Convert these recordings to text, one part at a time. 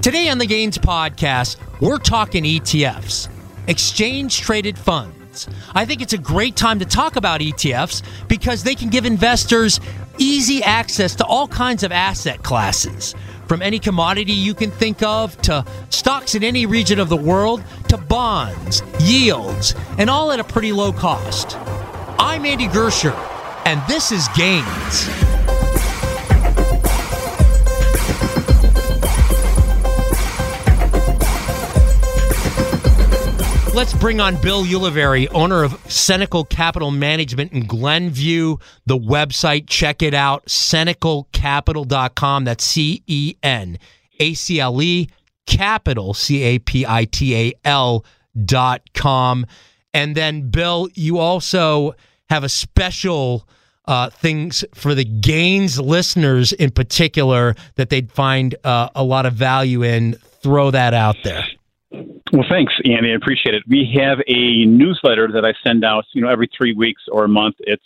Today on the GAINS podcast, we're talking ETFs, exchange-traded funds. I think it's a great time to talk about ETFs because they can give investors easy access to all kinds of asset classes, from any commodity you can think of to stocks in any region of the world to bonds, yields, and all at a pretty low cost. I'm Andy Giersher, and this is GAINS. Let's bring on Bill Uliveri, owner of Cenacle Capital Management in Glenview. The website, check it out, cenaclecapital.com. That's C-E-N-A-C-L-E, capital, C-A-P-I-T-A-L.com. And then, Bill, you also have a special things for the GAINS listeners in particular that they'd find a lot of value in. Throw that out there. Well, thanks, Andy. I appreciate it. We have a newsletter that I send out, every 3 weeks or a month. It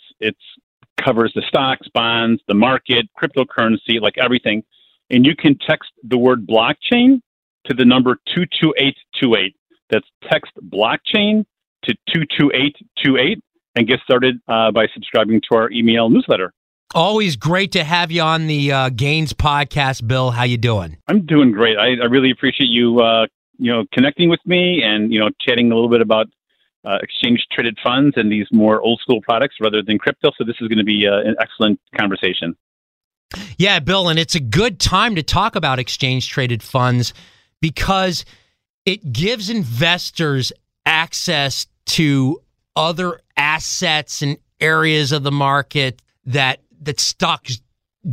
covers the stocks, bonds, the market, cryptocurrency, like everything. And you can text the word blockchain to the number 22828. That's text blockchain to 22828 and get started by subscribing to our email newsletter. Always great to have you on the GAINS podcast, Bill. How you doing? I'm doing great. I really appreciate you connecting with me and, chatting a little bit about exchange-traded funds and these more old-school products rather than crypto. So this is going to be an excellent conversation. Yeah, Bill, and it's a good time to talk about exchange-traded funds because it gives investors access to other assets and areas of the market that stocks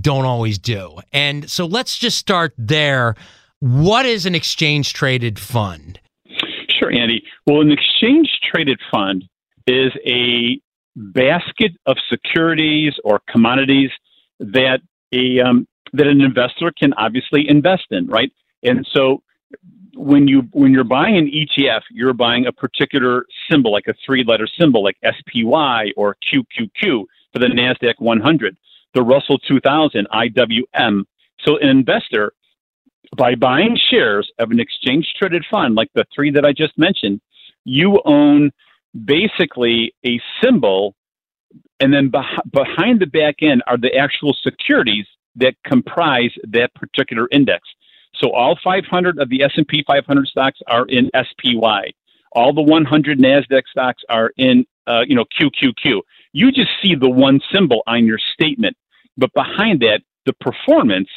don't always do. And so let's just start there. What is an exchange-traded fund? Sure, Andy. Well, an exchange-traded fund is a basket of securities or commodities that that an investor can obviously invest in, right? And so when you're buying an ETF, you're buying a particular symbol, like a 3-letter symbol, like SPY or QQQ for the NASDAQ 100, the Russell 2000, IWM. So an investor, by buying shares of an exchange-traded fund, like the 3 that I just mentioned, you own basically a symbol, and then behind the back end are the actual securities that comprise that particular index. So all 500 of the S&P 500 stocks are in SPY. All the 100 NASDAQ stocks are in QQQ. You just see the one symbol on your statement, but behind that, the performance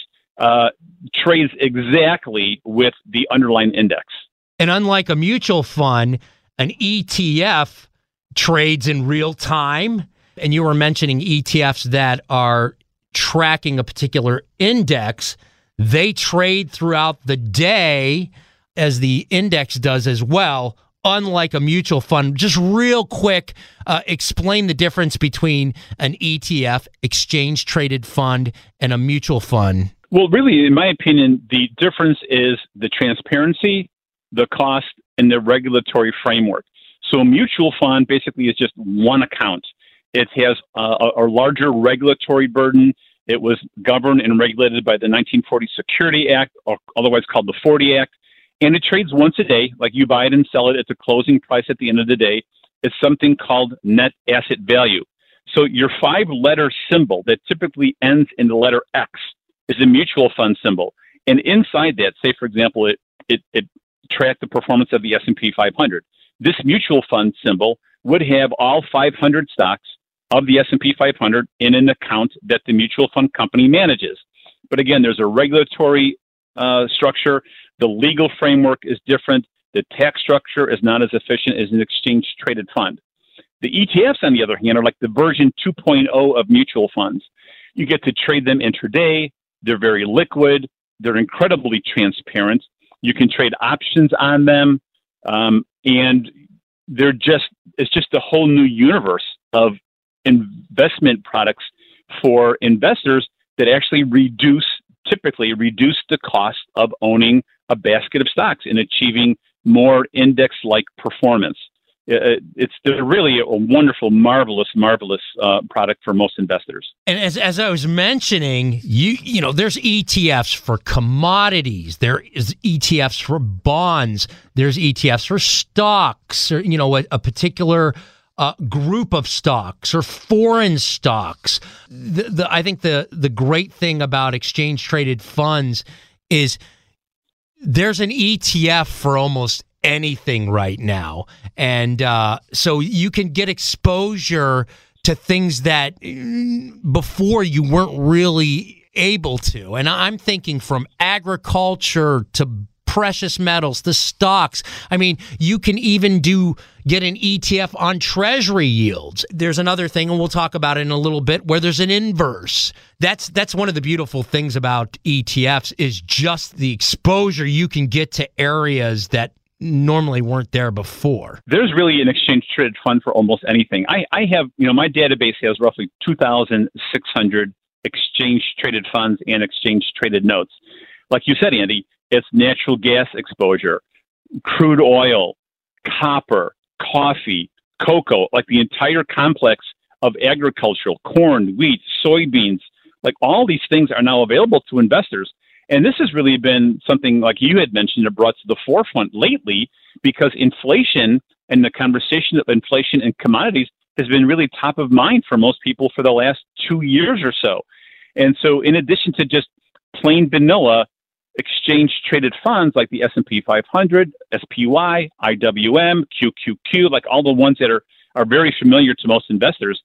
trades exactly with the underlying index. And unlike a mutual fund, an ETF trades in real time. And you were mentioning ETFs that are tracking a particular index. They trade throughout the day as the index does as well, unlike a mutual fund. Just real quick, explain the difference between an ETF, exchange-traded fund, and a mutual fund. Well, really, in my opinion, the difference is the transparency, the cost, and the regulatory framework. So a mutual fund basically is just one account. It has a larger regulatory burden. It was governed and regulated by the 1940 Security Act, or otherwise called the 40 Act. And it trades once a day, like you buy it and sell it at the closing price at the end of the day. It's something called net asset value. So your 5-letter symbol that typically ends in the letter X is a mutual fund symbol. And inside that, say, for example, it tracked the performance of the S&P 500. This mutual fund symbol would have all 500 stocks of the S&P 500 in an account that the mutual fund company manages. But again, there's a regulatory structure. The legal framework is different. The tax structure is not as efficient as an exchange-traded fund. The ETFs, on the other hand, are like the version 2.0 of mutual funds. You get to trade them intraday. They're very liquid. They're incredibly transparent. You can trade options on them. And they're just, it's just a whole new universe of investment products for investors that actually typically reduce the cost of owning a basket of stocks and achieving more index-like performance. They're really a wonderful, marvelous product for most investors. And as I was mentioning, you know, there's ETFs for commodities, there is ETFs for bonds, there's ETFs for stocks, or, you know, a particular group of stocks or foreign stocks. I think the great thing about exchange-traded funds is there's an ETF for almost anything right now. And so you can get exposure to things that before you weren't really able to. And I'm thinking from agriculture to precious metals, the stocks. I mean, you can even get an ETF on treasury yields. There's another thing, and we'll talk about it in a little bit, where there's an inverse. That's one of the beautiful things about ETFs is just the exposure you can get to areas that normally weren't there before. There's really an exchange-traded fund for almost anything. I have, you know, my database has roughly 2,600 exchange-traded funds and exchange-traded notes. Like you said, Andy, it's natural gas exposure, crude oil, copper, coffee, cocoa, like the entire complex of agricultural, corn, wheat, soybeans, like all these things are now available to investors. And this has really been something, like you had mentioned, that brought to the forefront lately because inflation and the conversation of inflation and commodities has been really top of mind for most people for the last 2 years or so. And so in addition to just plain vanilla exchange-traded funds like the S&P 500, SPY, IWM, QQQ, like all the ones that are very familiar to most investors,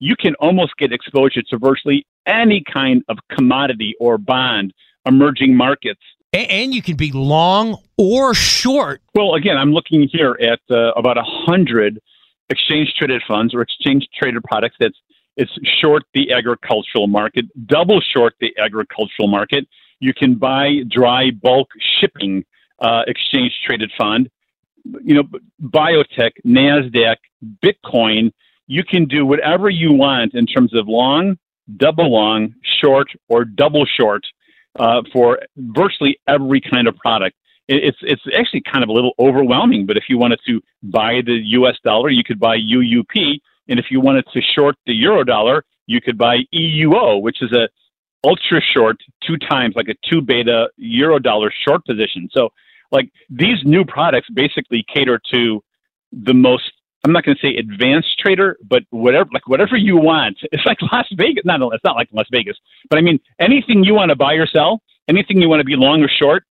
you can almost get exposure to virtually any kind of commodity or bond, emerging markets. And you can be long or short. Well, again, I'm looking here at about 100 exchange-traded funds or exchange-traded products that's short the agricultural market, double short the agricultural market. You can buy dry bulk shipping exchange-traded fund, you know, biotech, NASDAQ, Bitcoin. You can do whatever you want in terms of long, double long, short, or double short for virtually every kind of product. It's actually kind of a little overwhelming, but if you wanted to buy the U.S. dollar, you could buy UUP. And if you wanted to short the euro dollar, you could buy EUO, which is a ultra short, 2x, like a 2 beta euro dollar short position. So like these new products basically cater to the most, I'm not going to say advanced trader, but whatever you want. It's like Las Vegas. No, it's not like Las Vegas, but I mean, anything you want to buy or sell, anything you want to be long or short,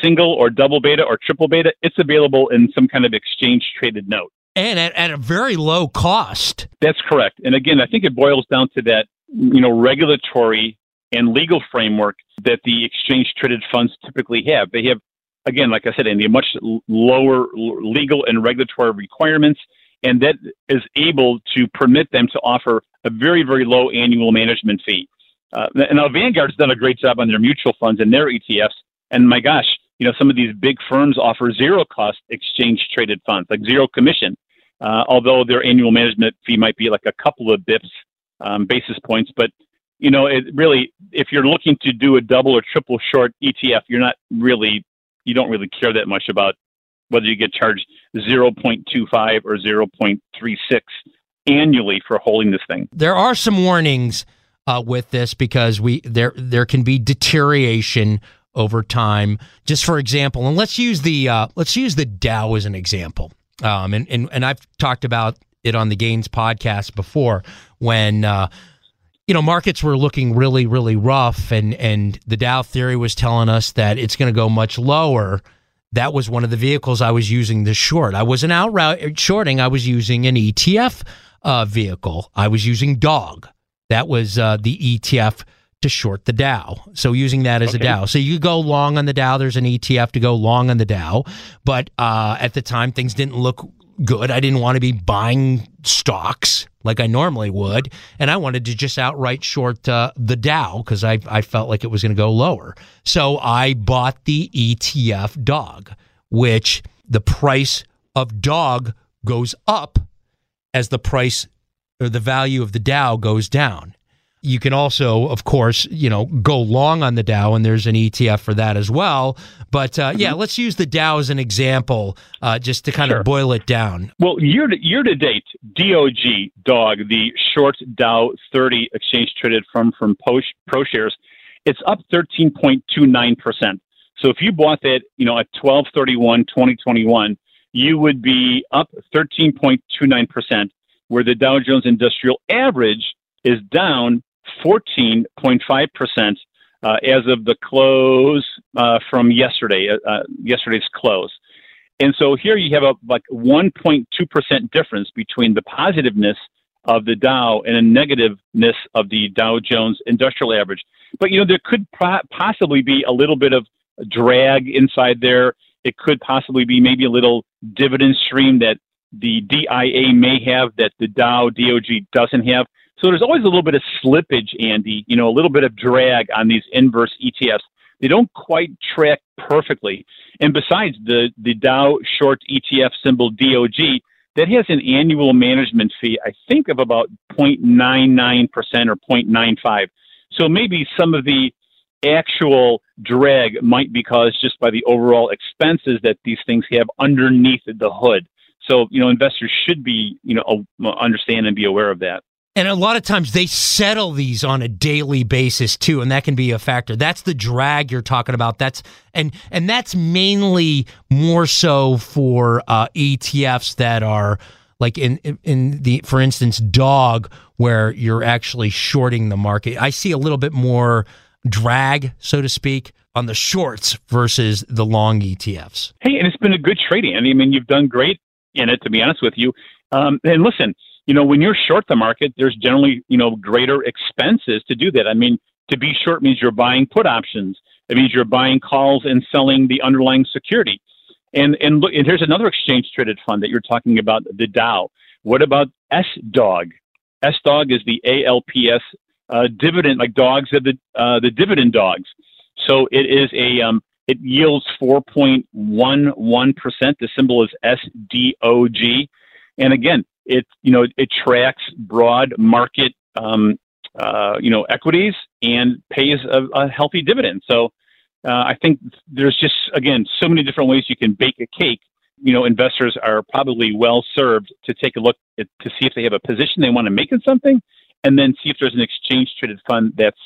single or double beta or triple beta, it's available in some kind of exchange traded note. And at a very low cost. That's correct. And again, I think it boils down to that, you know, regulatory and legal framework that the exchange-traded funds typically have. They have, again, like I said, Andy, much lower legal and regulatory requirements, and that is able to permit them to offer a very, very low annual management fee. And now Vanguard's done a great job on their mutual funds and their ETFs, and my gosh, you know, some of these big firms offer zero-cost exchange-traded funds, like zero commission, although their annual management fee might be like a couple of bips, basis points. But, you know, it really, if you're looking to do a double or triple short ETF, you don't really care that much about whether you get charged 0.25 or 0.36 annually for holding this thing. There are some warnings with this because there can be deterioration over time. Just for example, and let's use the Dow as an example. And I've talked about it on the GAINS podcast before when you know, markets were looking really, really rough, and the Dow theory was telling us that it's going to go much lower. That was one of the vehicles I was using to short. I wasn't outright shorting. I was using an ETF vehicle. I was using DOG. That was the ETF to short the Dow. So using that as a Dow. So you go long on the Dow. There's an ETF to go long on the Dow. But at the time, things didn't look good. I didn't want to be buying stocks like I normally would. And I wanted to just outright short the Dow because I felt like it was going to go lower. So I bought the ETF DOG, which the price of DOG goes up as the price or the value of the Dow goes down. You can also, of course, you know, go long on the Dow, and there's an ETF for that as well. But yeah, let's use the Dow as an example, just to kind of boil it down. Well, year to date, DOG, the short Dow 30 exchange traded fund from ProShares, it's up 13.29%. So if you bought that, you know, at 12/31/2021, you would be up 13.29%, where the Dow Jones Industrial Average is down 14.5% as of the close from yesterday, yesterday's close. And so here you have a like 1.2% difference between the positiveness of the Dow and a negativeness of the Dow Jones Industrial Average. But, you know, there could possibly be a little bit of drag inside there. It could possibly be maybe a little dividend stream that the DIA may have that the Dow DOG doesn't have. So there's always a little bit of slippage, Andy, you know, a little bit of drag on these inverse ETFs. They don't quite track perfectly. And besides the Dow short ETF symbol DOG, that has an annual management fee, I think, of about 0.99% or 0.95. So maybe some of the actual drag might be caused just by the overall expenses that these things have underneath the hood. So, you know, investors should be, you know, understand and be aware of that. And a lot of times they settle these on a daily basis too, and that can be a factor. That's the drag you're talking about. That's and that's mainly more so for ETFs that are like in the, for instance, DOG, where you're actually shorting the market. I see a little bit more drag, so to speak, on the shorts versus the long ETFs. Hey, and it's been a good trading. I mean, you've done great in it, to be honest with you. And listen, you know, when you're short the market, there's generally, you know, greater expenses to do that. I mean, to be short means you're buying put options. It means you're buying calls and selling the underlying security. And look, and here's another exchange traded fund that you're talking about, the Dow. What about S-Dog? S-Dog is the ALPS dividend, like dogs of the dividend dogs. So it is a it yields 4.11%. The symbol is SDOG, and again, it, you know, it tracks broad market, you know, equities and pays a healthy dividend. So I think there's just, again, so many different ways you can bake a cake. You know, investors are probably well served to take a look at, to see if they have a position they want to make in something, and then see if there's an exchange traded fund that's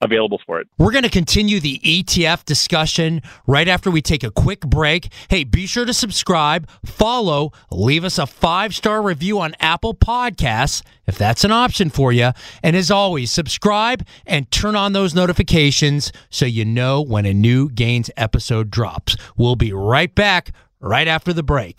available for it. We're going to continue the ETF discussion right after we take a quick break. Hey, be sure to subscribe, follow, leave us a 5-star review on Apple Podcasts if that's an option for you. And as always, subscribe and turn on those notifications so you know when a new Gains episode drops. We'll be right back right after the break.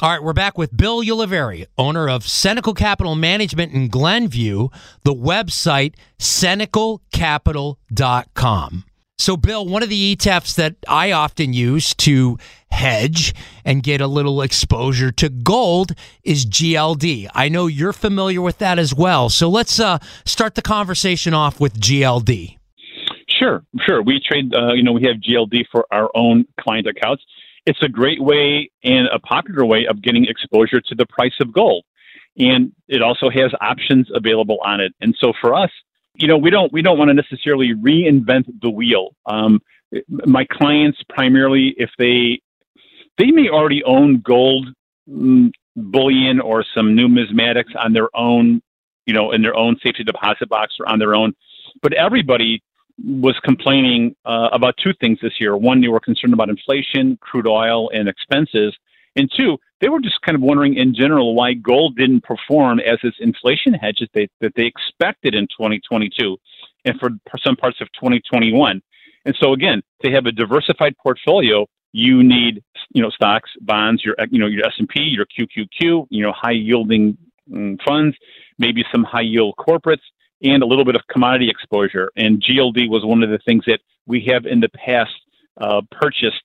All right, we're back with Bill Uliveri, owner of Cenacle Capital Management in Glenview, the website cenaclecapital.com. So, Bill, one of the ETFs that I often use to hedge and get a little exposure to gold is GLD. I know you're familiar with that as well. So let's start the conversation off with GLD. Sure. We trade, we have GLD for our own client accounts. It's a great way and a popular way of getting exposure to the price of gold. And it also has options available on it. And so for us, we don't want to necessarily reinvent the wheel. My clients primarily, if they may already own gold, bullion, or some numismatics on their own, in their own safety deposit box or on their own. But everybody was complaining about two things this year. One, they were concerned about inflation, crude oil, and expenses. And two, they were just kind of wondering in general why gold didn't perform as its inflation hedge that they expected in 2022 and for some parts of 2021. And so again, they have a diversified portfolio. You need, stocks, bonds, your S&P, your QQQ, high yielding funds, maybe some high yield corporates, and a little bit of commodity exposure. And GLD was one of the things that we have in the past purchased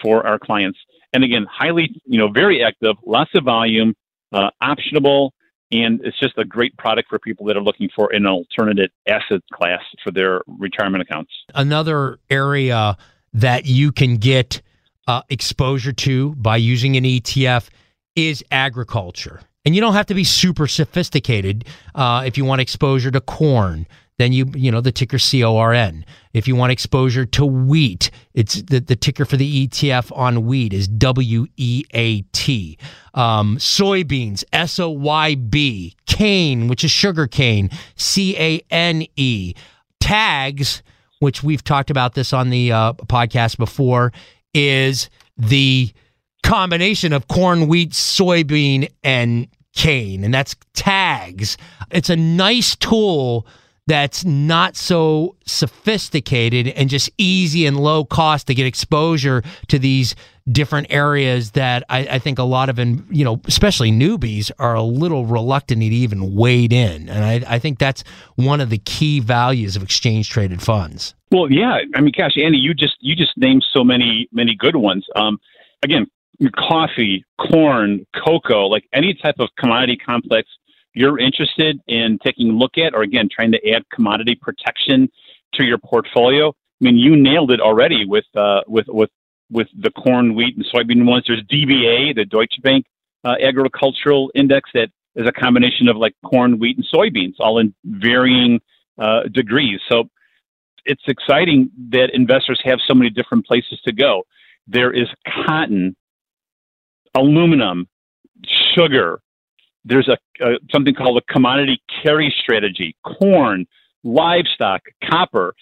for our clients. And again, highly, very active, lots of volume, optionable, and it's just a great product for people that are looking for an alternative asset class for their retirement accounts. Another area that you can get exposure to by using an ETF is agriculture. And you don't have to be super sophisticated. If you want exposure to corn, then you know the ticker CORN. If you want exposure to wheat, it's the ticker for the ETF on wheat is WEAT. Soybeans, SOYB. Cane, which is sugar cane, CANE. Tags, which we've talked about this on the podcast before, is the combination of corn, wheat, soybean, and cane, and that's tags. It's a nice tool that's not so sophisticated and just easy and low cost to get exposure to these different areas that I think a lot of, especially newbies, are a little reluctant to even wade in. And I think that's one of the key values of exchange-traded funds. Well, yeah. I mean, gosh, Andy, you just named so many good ones. Again, coffee, corn, cocoa, like any type of commodity complex you're interested in taking a look at, or again, trying to add commodity protection to your portfolio. I mean, you nailed it already with the corn, wheat, and soybean ones. There's DBA, the Deutsche Bank agricultural index, that is a combination of like corn, wheat, and soybeans, all in varying degrees. So it's exciting that investors have so many different places to go. There is cotton, aluminum, sugar. There's a something called a commodity carry strategy, corn, livestock, copper,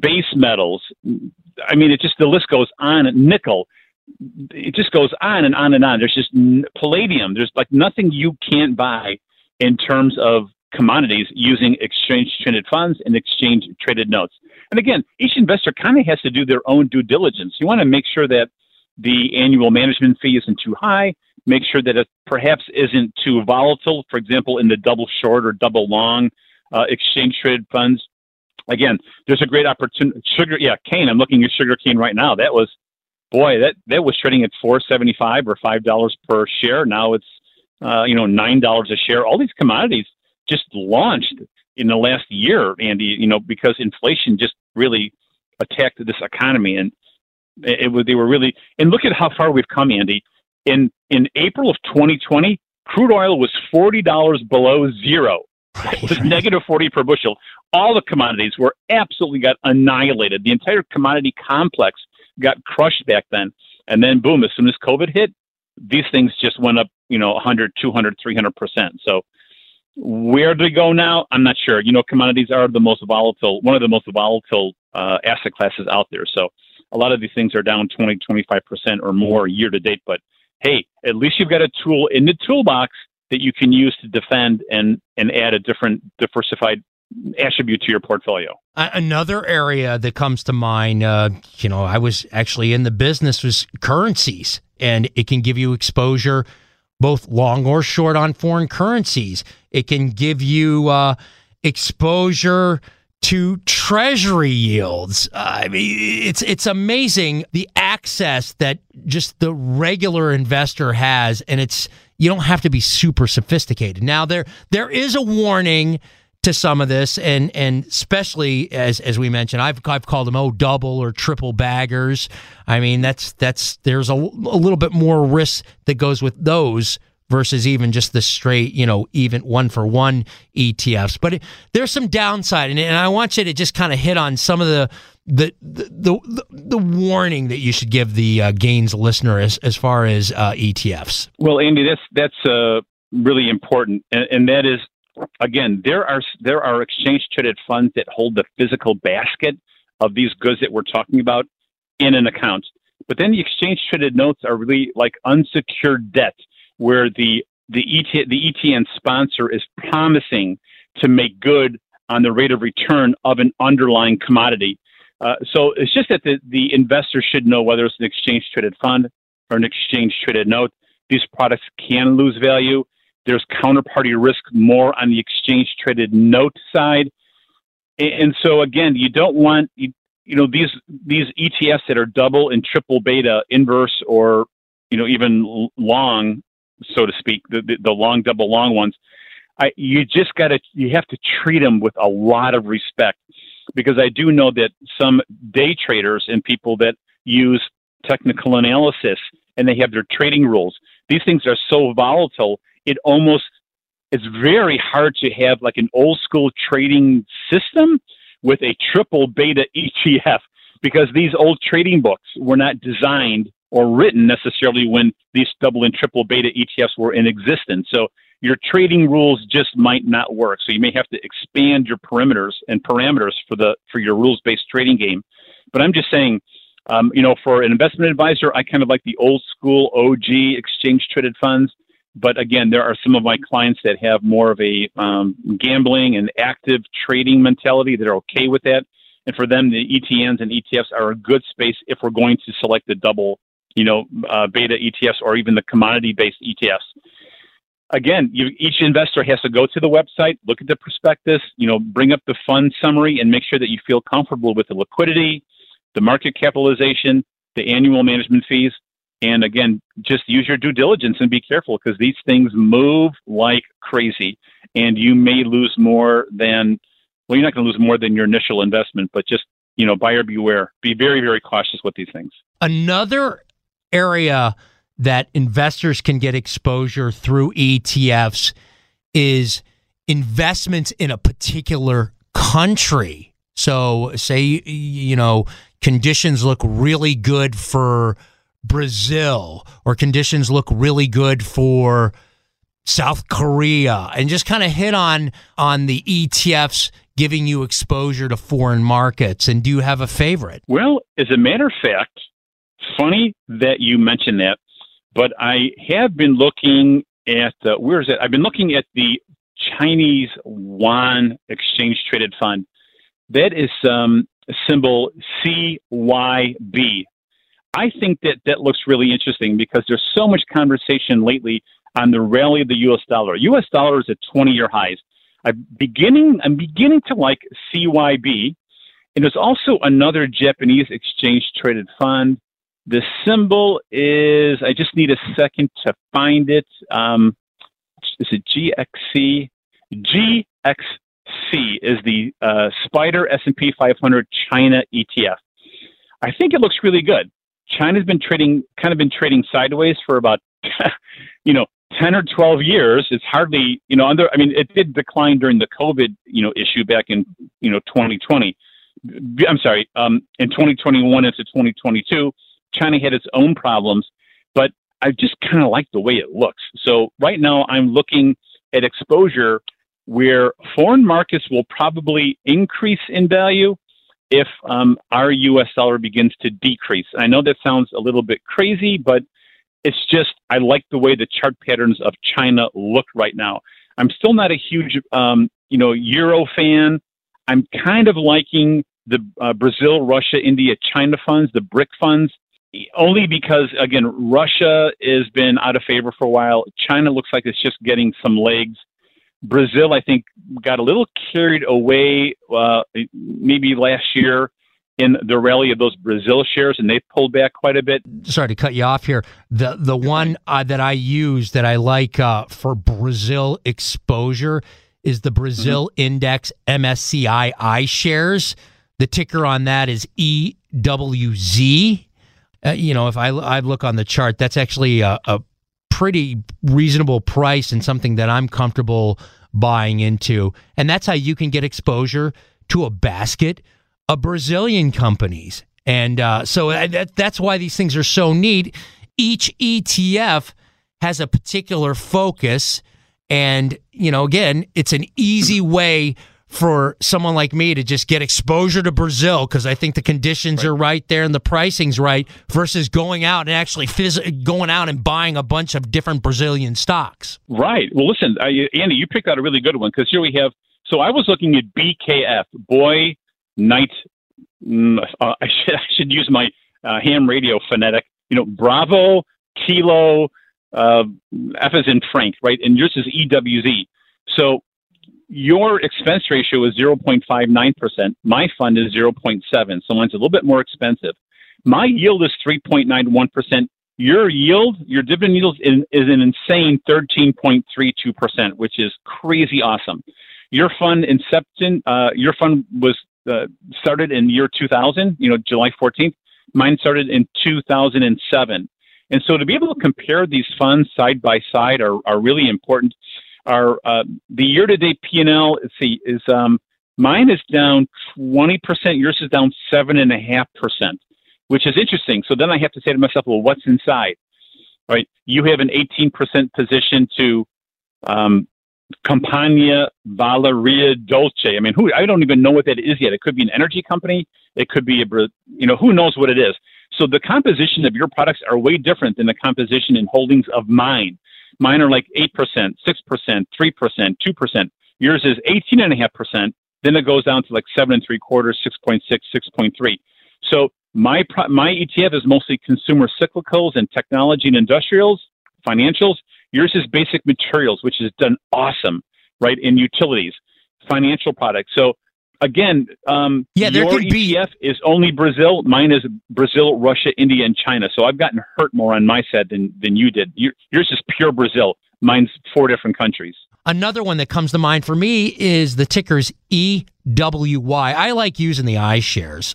base metals. I mean, the list goes on. Nickel. It just goes on and on and on. There's just palladium. There's like nothing you can't buy in terms of commodities using exchange-traded funds and exchange-traded notes. And again, each investor kind of has to do their own due diligence. You want to make sure that the annual management fee isn't too high, make sure that it perhaps isn't too volatile, for example, in the double short or double long exchange-traded funds. Again, there's a great opportunity. Cane, I'm looking at sugar cane right now. That was, that was trading at $4.75 or $5 per share. Now it's, $9 a share. All these commodities just launched in the last year, Andy, because inflation just really attacked this economy. And they were look at how far we've come, Andy. In April of 2020, crude oil was $40 below zero. It was negative 40 per bushel. All the commodities got annihilated. The entire commodity complex got crushed back then. And then boom, as soon as COVID hit, these things just went up, 100, 200, 300%. So where do they go now? I'm not sure. Commodities are the most volatile, one of the most volatile asset classes out there. So a lot of these things are down 20, 25% or more year to date. But hey, at least you've got a tool in the toolbox that you can use to defend and add a different diversified attribute to your portfolio. Another area that comes to mind, I was actually in the business, was currencies, and it can give you exposure both long or short on foreign currencies. It can give you exposure to treasury yields. I mean, it's amazing the access that just the regular investor has, and you don't have to be super sophisticated. Now, there is a warning to some of this, and especially as we mentioned, I've called them double or triple baggers. I mean, that's there's a little bit more risk that goes with those versus even just the straight, even one-for-one ETFs. But there's some downside in it, and I want you to just kind of hit on some of the warning that you should give the GAINS listener as far as ETFs. Well, Andy, that's really important, and that is. Again, there are exchange-traded funds that hold the physical basket of these goods that we're talking about in an account. But then the exchange-traded notes are really like unsecured debt, where the ETN sponsor is promising to make good on the rate of return of an underlying commodity. So it's just that the investor should know whether it's an exchange-traded fund or an exchange-traded note. These products can lose value. There's counterparty risk more on the exchange-traded note side. And so, again, you don't want, these ETFs that are double and triple beta, inverse, or, even long, so to speak, the long, double long ones. You have to treat them with a lot of respect, because I do know that some day traders and people that use technical analysis, and they have their trading rules. These things are so volatile. It's very hard to have like an old school trading system with a triple beta ETF, because these old trading books were not designed or written necessarily when these double and triple beta ETFs were in existence. So your trading rules just might not work. So you may have to expand your parameters for your rules-based trading game. But I'm just saying, for an investment advisor, I kind of like the old school OG exchange-traded funds. But again, there are some of my clients that have more of a gambling and active trading mentality that are okay with that. And for them, the ETNs and ETFs are a good space if we're going to select the double, beta ETFs or even the commodity-based ETFs. Again, each investor has to go to the website, look at the prospectus, bring up the fund summary and make sure that you feel comfortable with the liquidity, the market capitalization, the annual management fees. And again, just use your due diligence and be careful, because these things move like crazy, and you may lose more than, you're not going to lose more than your initial investment, but just, buyer beware. Be very, very cautious with these things. Another area that investors can get exposure through ETFs is investments in a particular country. So say, conditions look really good for Brazil, or conditions look really good for South Korea, and just kind of hit on the ETFs giving you exposure to foreign markets. And do you have a favorite? Well, as a matter of fact, funny that you mentioned that, but I have been looking at I've been looking at the Chinese yuan exchange traded fund. That is symbol CYB. I think that looks really interesting, because there's so much conversation lately on the rally of the U.S. dollar. U.S. dollar is at 20-year highs. I'm beginning to like CYB, and there's also another Japanese exchange-traded fund. The symbol is, I just need a second to find it. Is it GXC? GXC is the Spider S&P 500 China ETF. I think it looks really good. China's been trading sideways for about 10 or 12 years. It's hardly, it did decline during the COVID, issue back in, 2020. I'm sorry, in 2021 into 2022, China had its own problems, but I just kind of like the way it looks. So right now I'm looking at exposure where foreign markets will probably increase in value if our U.S. dollar begins to decrease. I know that sounds a little bit crazy, but it's just, I like the way the chart patterns of China look right now. I'm still not a huge, Euro fan. I'm kind of liking the Brazil, Russia, India, China funds, the BRIC funds, only because, again, Russia has been out of favor for a while. China looks like it's just getting some legs. Brazil, I think, got a little carried away maybe last year in the rally of those Brazil shares, and they pulled back quite a bit. Sorry to cut you off here. The one that I use that I like for Brazil exposure is the Brazil Index MSCI iShares. The ticker on that is EWZ. If I look on the chart, that's actually a pretty reasonable price and something that I'm comfortable buying into. And that's how you can get exposure to a basket of Brazilian companies. And so that's why these things are so neat. Each ETF has a particular focus. And, again, it's an easy way for someone like me to just get exposure to Brazil because I think the conditions are right there and the pricing's right versus going out and actually going out and buying a bunch of different Brazilian stocks. Right. Well, listen, Andy, you picked out a really good one because here we have, so I was looking at BKF, Boy Knight, I should use my ham radio phonetic, Bravo, Kilo, F as in Frank, right? And yours is EWZ. So your expense ratio is 0.59%. My fund is 0.7. So mine's a little bit more expensive. My yield is 3.91%. Your dividend yield is an insane 13.32%, which is crazy awesome. Your fund inception, your fund was started in year 2000, July 14th. Mine started in 2007. And so to be able to compare these funds side by side are really important. Our the year-to-date P&L, let's see, is mine is down 20%, yours is down 7.5%, which is interesting. So then I have to say to myself, well, what's inside? Right? You have an 18% position to Campania Valeria Dolce. I mean, I don't even know what that is yet. It could be an energy company. It could be who knows what it is. So the composition of your products are way different than the composition and holdings of mine. Mine are like 8%, 6%, 3%, 2%. Yours is 18.5%. Then it goes down to like 7.75, 6.6, 6.3. So my ETF is mostly consumer cyclicals and technology and industrials, financials. Yours is basic materials, which has done awesome, right? In utilities, financial products. So again, your ETF is only Brazil. Mine is Brazil, Russia, India, and China. So I've gotten hurt more on my side than you did. Yours is pure Brazil. Mine's 4 different countries. Another one that comes to mind for me is the ticker's EWY. I like using the iShares,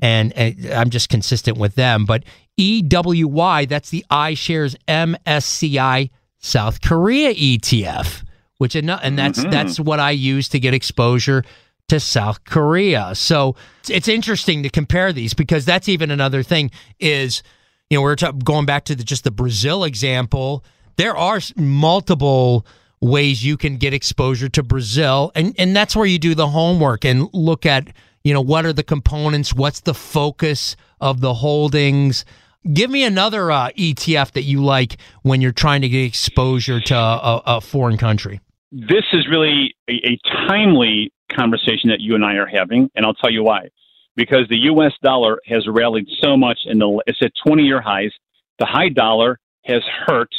and I'm just consistent with them. But EWY, that's the iShares MSCI South Korea ETF, which and that's what I use to get exposure to South Korea. So it's interesting to compare these because that's even another thing is, we're going back to just the Brazil example. There are multiple ways you can get exposure to Brazil. And that's where you do the homework and look at, what are the components? What's the focus of the holdings? Give me another ETF that you like when you're trying to get exposure to a foreign country. This is really a timely conversation that you and I are having, and I'll tell you why. Because the U.S. dollar has rallied so much, and it's at 20-year highs. The high dollar has hurt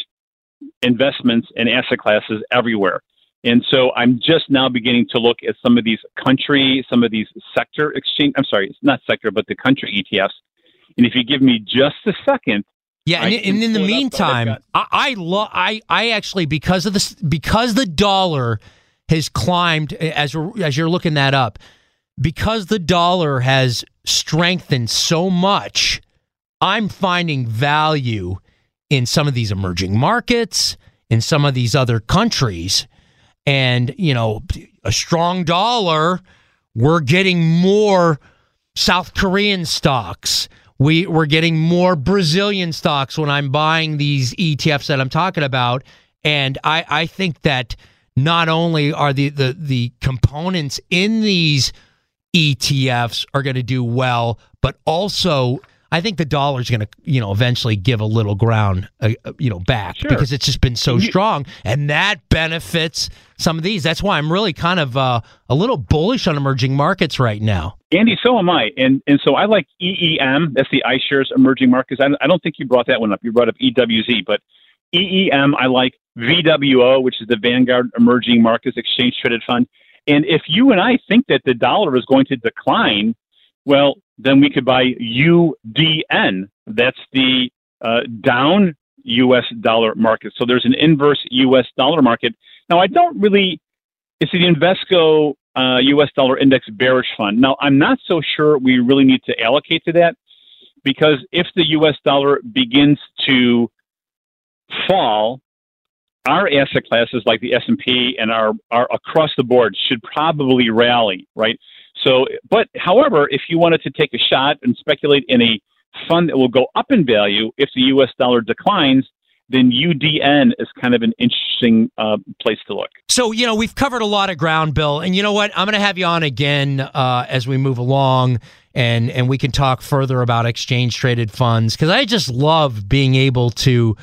investments and asset classes everywhere. And so I'm just now beginning to look at some of these the country ETFs. And if you give me just a second. Yeah, and in the meantime, I actually, because the dollar has climbed, as you're looking that up, because the dollar has strengthened so much, I'm finding value in some of these emerging markets, in some of these other countries. And, a strong dollar, we're getting more South Korean stocks. We're getting more Brazilian stocks when I'm buying these ETFs that I'm talking about. And I think that not only are the components in these ETFs are going to do well, but also I think the dollar's going to, eventually give a little ground, back sure. because it's just been so strong, and that benefits some of these. That's why I'm really kind of a little bullish on emerging markets right now. Andy, so am I, and so I like EEM. That's the iShares emerging markets. I don't think you brought that one up. You brought up EWZ, but EEM I like. VWO, which is the Vanguard Emerging Markets Exchange Traded Fund. And if you and I think that the dollar is going to decline, well, then we could buy UDN. That's the down U.S. dollar market. So there's an inverse U.S. dollar market. Now, I don't really, it's the Invesco U.S. dollar index bearish fund. Now, I'm not so sure we really need to allocate to that, because if the U.S. dollar begins to fall, our asset classes like the S&P and our across the board should probably rally, right? So, but however, if you wanted to take a shot and speculate in a fund that will go up in value if the U.S. dollar declines, then UDN is kind of an interesting place to look. So, we've covered a lot of ground, Bill. And you know what? I'm going to have you on again as we move along, and we can talk further about exchange-traded funds, because I just love being able to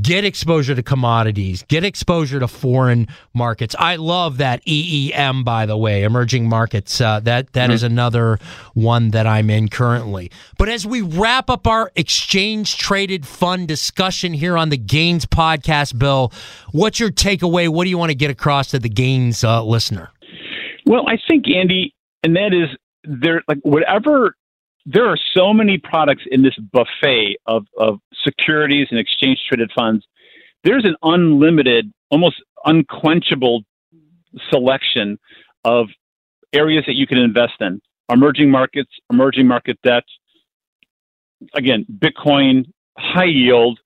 get exposure to commodities, get exposure to foreign markets. I love that EEM, by the way, emerging markets. That mm-hmm. is another one that I'm in currently. But as we wrap up our exchange-traded fund discussion here on the GAINS podcast, Bill, what's your takeaway? What do you want to get across to the GAINS listener? Well, I think, Andy, and that is, there are so many products in this buffet of securities and exchange-traded funds. There's an unlimited, almost unquenchable selection of areas that you can invest in. Emerging markets, emerging market debt, again, Bitcoin, high yield,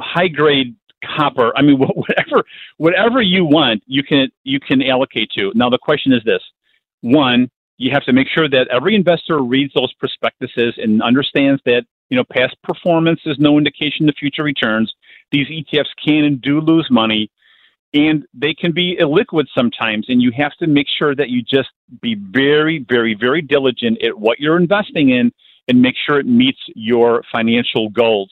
high-grade copper. I mean, whatever you want, you can allocate to. Now, the question is this. One, you have to make sure that every investor reads those prospectuses and understands that, past performance is no indication of future returns. These ETFs can and do lose money, and they can be illiquid sometimes. And you have to make sure that you just be very, very, very diligent at what you're investing in and make sure it meets your financial goals.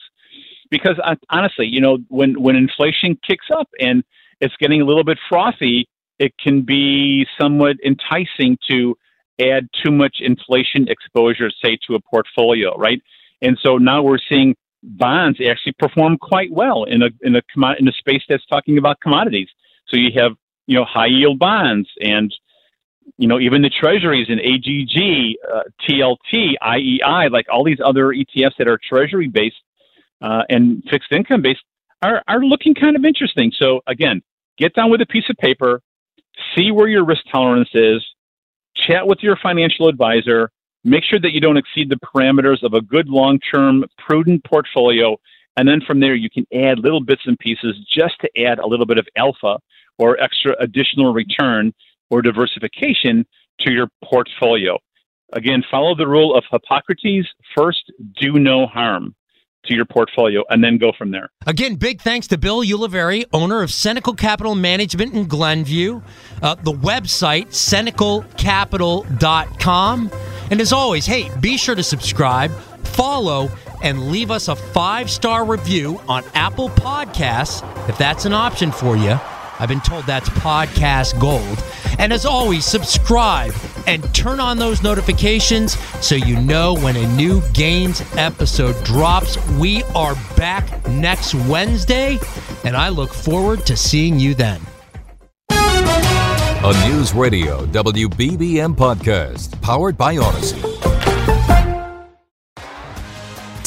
Because honestly, when inflation kicks up and it's getting a little bit frothy, it can be somewhat enticing to add too much inflation exposure, say, to a portfolio, right? And so now we're seeing bonds actually perform quite well in a space that's talking about commodities. So you have, high yield bonds and, even the treasuries and AGG, TLT, IEI, like all these other ETFs that are treasury based and fixed income based are looking kind of interesting. So again, get down with a piece of paper, see where your risk tolerance is, chat with your financial advisor, make sure that you don't exceed the parameters of a good long-term prudent portfolio. And then from there, you can add little bits and pieces just to add a little bit of alpha or extra additional return or diversification to your portfolio. Again, follow the rule of Hippocrates. First, do no harm to your portfolio, and then go from there. Again, big thanks to Bill Uliveri, owner of Cenacle Capital Management in Glenview, the website, cenaclecapital.com. And as always, hey, be sure to subscribe, follow, and leave us a 5-star review on Apple Podcasts, if that's an option for you. I've been told that's podcast gold. And as always, subscribe and turn on those notifications so you know when a new GAINS episode drops. We are back next Wednesday, and I look forward to seeing you then. A News Radio WBBM podcast powered by Odyssey.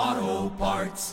Auto Parts.